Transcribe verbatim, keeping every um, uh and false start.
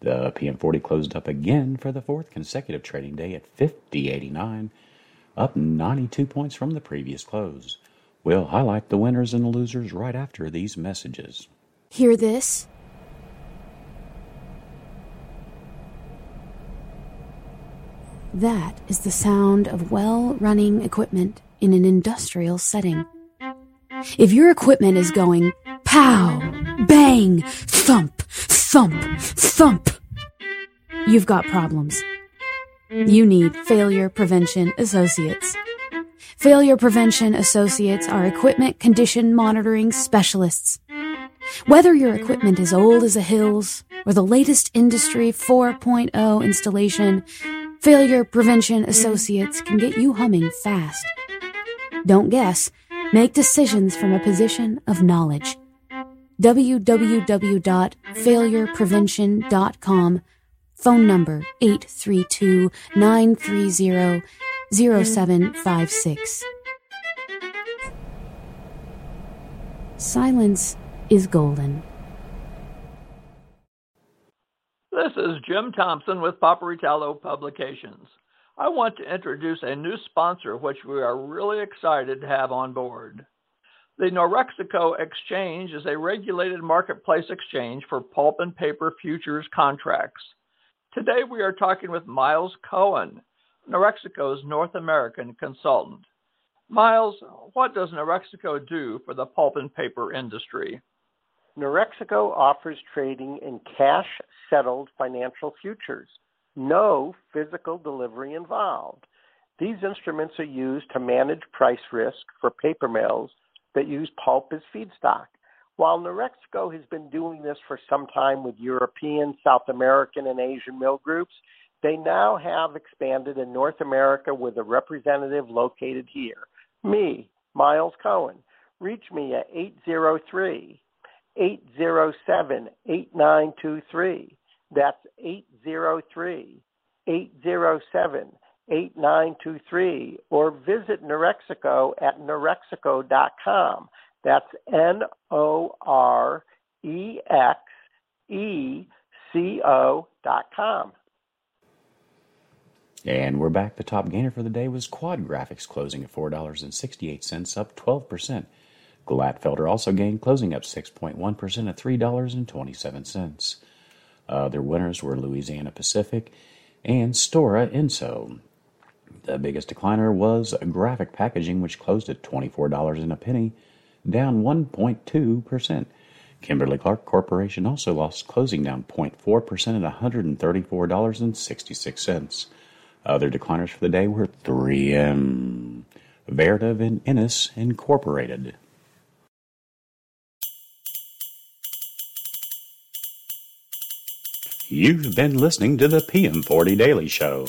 The P M forty closed up again for the fourth consecutive trading day at fifty point eight nine, up ninety-two points from the previous close. We'll highlight the winners and the losers right after these messages. Hear this? That is the sound of well-running equipment in an industrial setting. If your equipment is going pow, bang, thump, thump, thump, you've got problems. You need Failure Prevention Associates. Failure Prevention Associates are equipment condition monitoring specialists. Whether your equipment is old as the hills or the latest Industry four point oh installation, Failure Prevention Associates can get you humming fast. Don't guess. Make decisions from a position of knowledge. w w w dot failure prevention dot com. Phone number eight three two, nine three zero, zero seven five six. Silence is golden. This is Jim Thompson with Paperitalo Publications. I want to introduce a new sponsor which we are really excited to have on board. The Norexeco Exchange is a regulated marketplace exchange for pulp and paper futures contracts. Today we are talking with Miles Cohen, Norexeco's North American consultant. Miles, what does Norexeco do for the pulp and paper industry? Norexeco offers trading in cash-settled financial futures. No physical delivery involved. These instruments are used to manage price risk for paper mills that use pulp as feedstock. While Norexeco has been doing this for some time with European, South American, and Asian mill groups, they now have expanded in North America with a representative located here. Me, Miles Cohen. Reach me at eight oh three, eight oh seven, eight nine two three. That's eight oh three, eight oh seven, eight nine two three, or visit Norexeco at norexeco dot com. That's N O R E X E C O dot com. And we're back. The top gainer for the day was Quad Graphics, closing at four dollars and sixty-eight cents, up twelve percent. Glattfelder also gained, closing up six point one percent at three dollars and twenty-seven cents. Other uh, winners were Louisiana Pacific and Stora Enso. The biggest decliner was Graphic Packaging, which closed at twenty-four dollars and a penny, down one point two percent. Kimberly-Clark Corporation also lost, closing down zero point four percent at one hundred thirty-four dollars and sixty-six cents. Other decliners for the day were three M, Veritiv, and Ennis, Incorporated. You've been listening to the P M forty Daily Show.